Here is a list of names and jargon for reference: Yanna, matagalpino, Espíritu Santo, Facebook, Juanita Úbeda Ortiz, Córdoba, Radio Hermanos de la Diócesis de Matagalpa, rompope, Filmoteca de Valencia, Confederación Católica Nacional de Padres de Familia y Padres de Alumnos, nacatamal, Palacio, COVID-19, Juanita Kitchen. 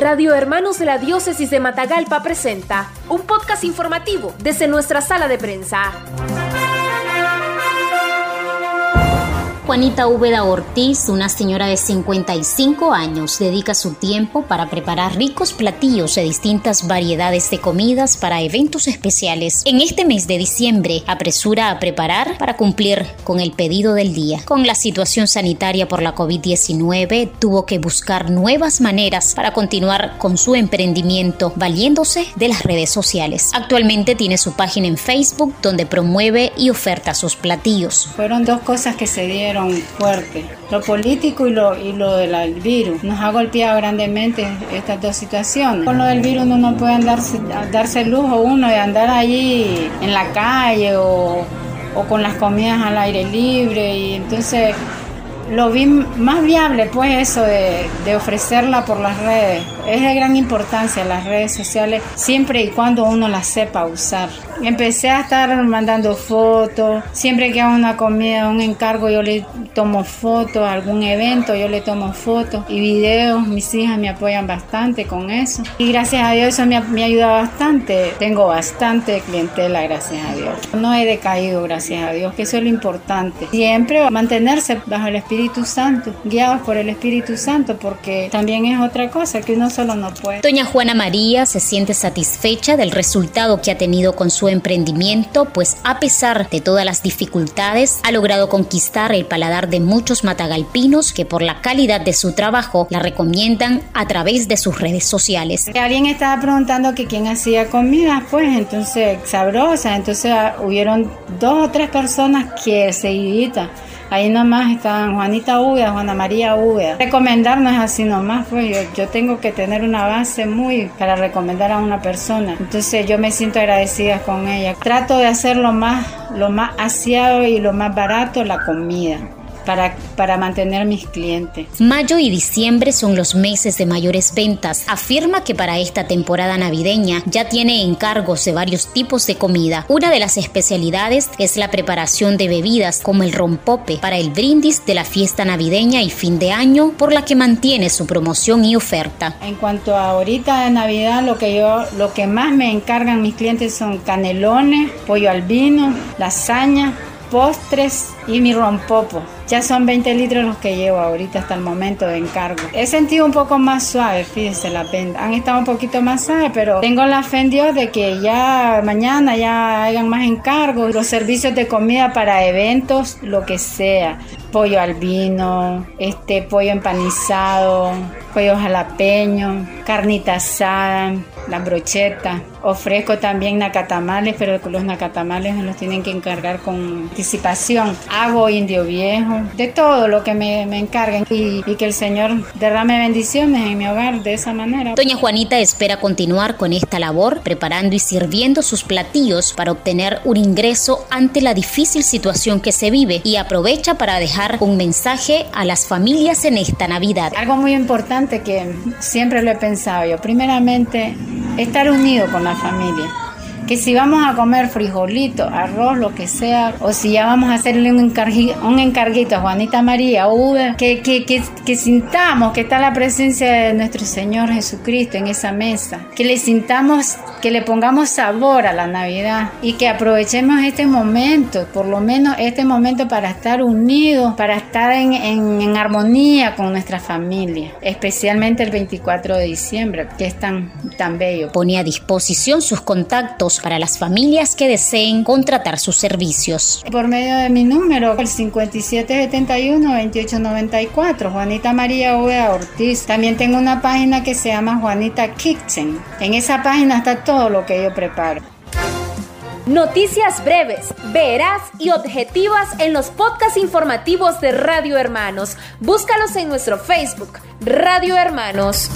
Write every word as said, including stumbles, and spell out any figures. Radio Hermanos de la Diócesis de Matagalpa presenta un podcast informativo desde nuestra sala de prensa. Juanita Úbeda Ortiz, una señora de cincuenta y cinco años, dedica su tiempo para preparar ricos platillos de distintas variedades de comidas para eventos especiales. En este mes de diciembre, apresura a preparar para cumplir con el pedido del día. Con la situación sanitaria por la COVID diecinueve, tuvo que buscar nuevas maneras para continuar con su emprendimiento, valiéndose de las redes sociales. Actualmente tiene su página en Facebook, donde promueve y oferta sus platillos. Fueron dos cosas que se dieron fuerte. Lo político y lo, y lo del virus. Nos ha golpeado grandemente estas dos situaciones. Con lo del virus uno no puede andarse, darse el lujo uno de andar allí en la calle o, o con las comidas al aire libre, y entonces lo vi más viable, pues, eso de, de ofrecerla por las redes. Es de gran importancia las redes sociales, siempre y cuando uno las sepa usar. Empecé a estar mandando fotos. Siempre que hago una comida, un encargo, yo le tomo fotos. Algún evento, yo le tomo fotos y videos. Mis hijas me apoyan bastante con eso. Y gracias a Dios eso me, me ayuda bastante. Tengo bastante clientela, gracias a Dios. No he decaído, gracias a Dios, que eso es lo importante. Siempre mantenerse bajo el espíritu Espíritu Santo, guiados por el Espíritu Santo, porque también es otra cosa que uno solo no puede. Doña Juana María se siente satisfecha del resultado que ha tenido con su emprendimiento, pues a pesar de todas las dificultades, ha logrado conquistar el paladar de muchos matagalpinos que por la calidad de su trabajo la recomiendan a través de sus redes sociales. Alguien estaba preguntando que quién hacía comidas, pues, entonces sabrosas, entonces uh, hubieron dos o tres personas que seguiditas. Ahí nomás están Juanita Úbeda, Juana María Úbeda. Recomendar no es así nomás, pues yo, yo tengo que tener una base muy para recomendar a una persona. Entonces yo me siento agradecida con ella. Trato de hacer lo más, lo más aseado y lo más barato la comida. Para, para mantener mis clientes. Mayo y diciembre son los meses de mayores ventas. Afirma que para esta temporada navideña ya tiene encargos de varios tipos de comida. Una de las especialidades es la preparación de bebidas como el rompope para el brindis de la fiesta navideña y fin de año, por la que mantiene su promoción y oferta. En cuanto a ahorita de Navidad, lo que yo lo que más me encargan mis clientes son canelones, pollo al vino, lasaña, postres y mi rompopo. Ya son veinte litros los que llevo ahorita hasta el momento de encargo. He sentido un poco más suave, fíjense, la venta. Han estado un poquito más suaves, pero tengo la fe en Dios de que ya mañana ya hagan más encargos. Los servicios de comida para eventos, lo que sea. Pollo al vino, este, pollo empanizado, pollo jalapeño, carnita asada, las brochetas. Ofrezco también nacatamales, pero los nacatamales los tienen que encargar con anticipación. Hago indio viejo. De todo lo que me, me encarguen y, y que el Señor derrame bendiciones en mi hogar de esa manera. Doña Juanita espera continuar con esta labor, preparando y sirviendo sus platillos para obtener un ingreso ante la difícil situación que se vive, y aprovecha para dejar un mensaje a las familias en esta Navidad. Algo muy importante que siempre lo he pensado yo, primeramente, estar unido con la familia. Que si vamos a comer frijolito, arroz, lo que sea, o si ya vamos a hacerle un encarguito, un encarguito a Juanita María Úbeda, que, que, que, que sintamos que está la presencia de nuestro Señor Jesucristo en esa mesa, que le sintamos, que le pongamos sabor a la Navidad y que aprovechemos este momento, por lo menos este momento, para estar unidos, para estar en, en, en armonía con nuestra familia, especialmente el veinticuatro de diciembre, que es tan, tan bello. Pone a disposición sus contactos para las familias que deseen contratar sus servicios. Por medio de mi número, el cincuenta y siete setenta y uno veintiocho noventa y cuatro, Juanita María Úbeda Ortiz. También tengo una página que se llama Juanita Kitchen. En esa página está todo lo que yo preparo. Noticias breves, veraz y objetivas en los podcasts informativos de Radio Hermanos. Búscalos en nuestro Facebook, Radio Hermanos.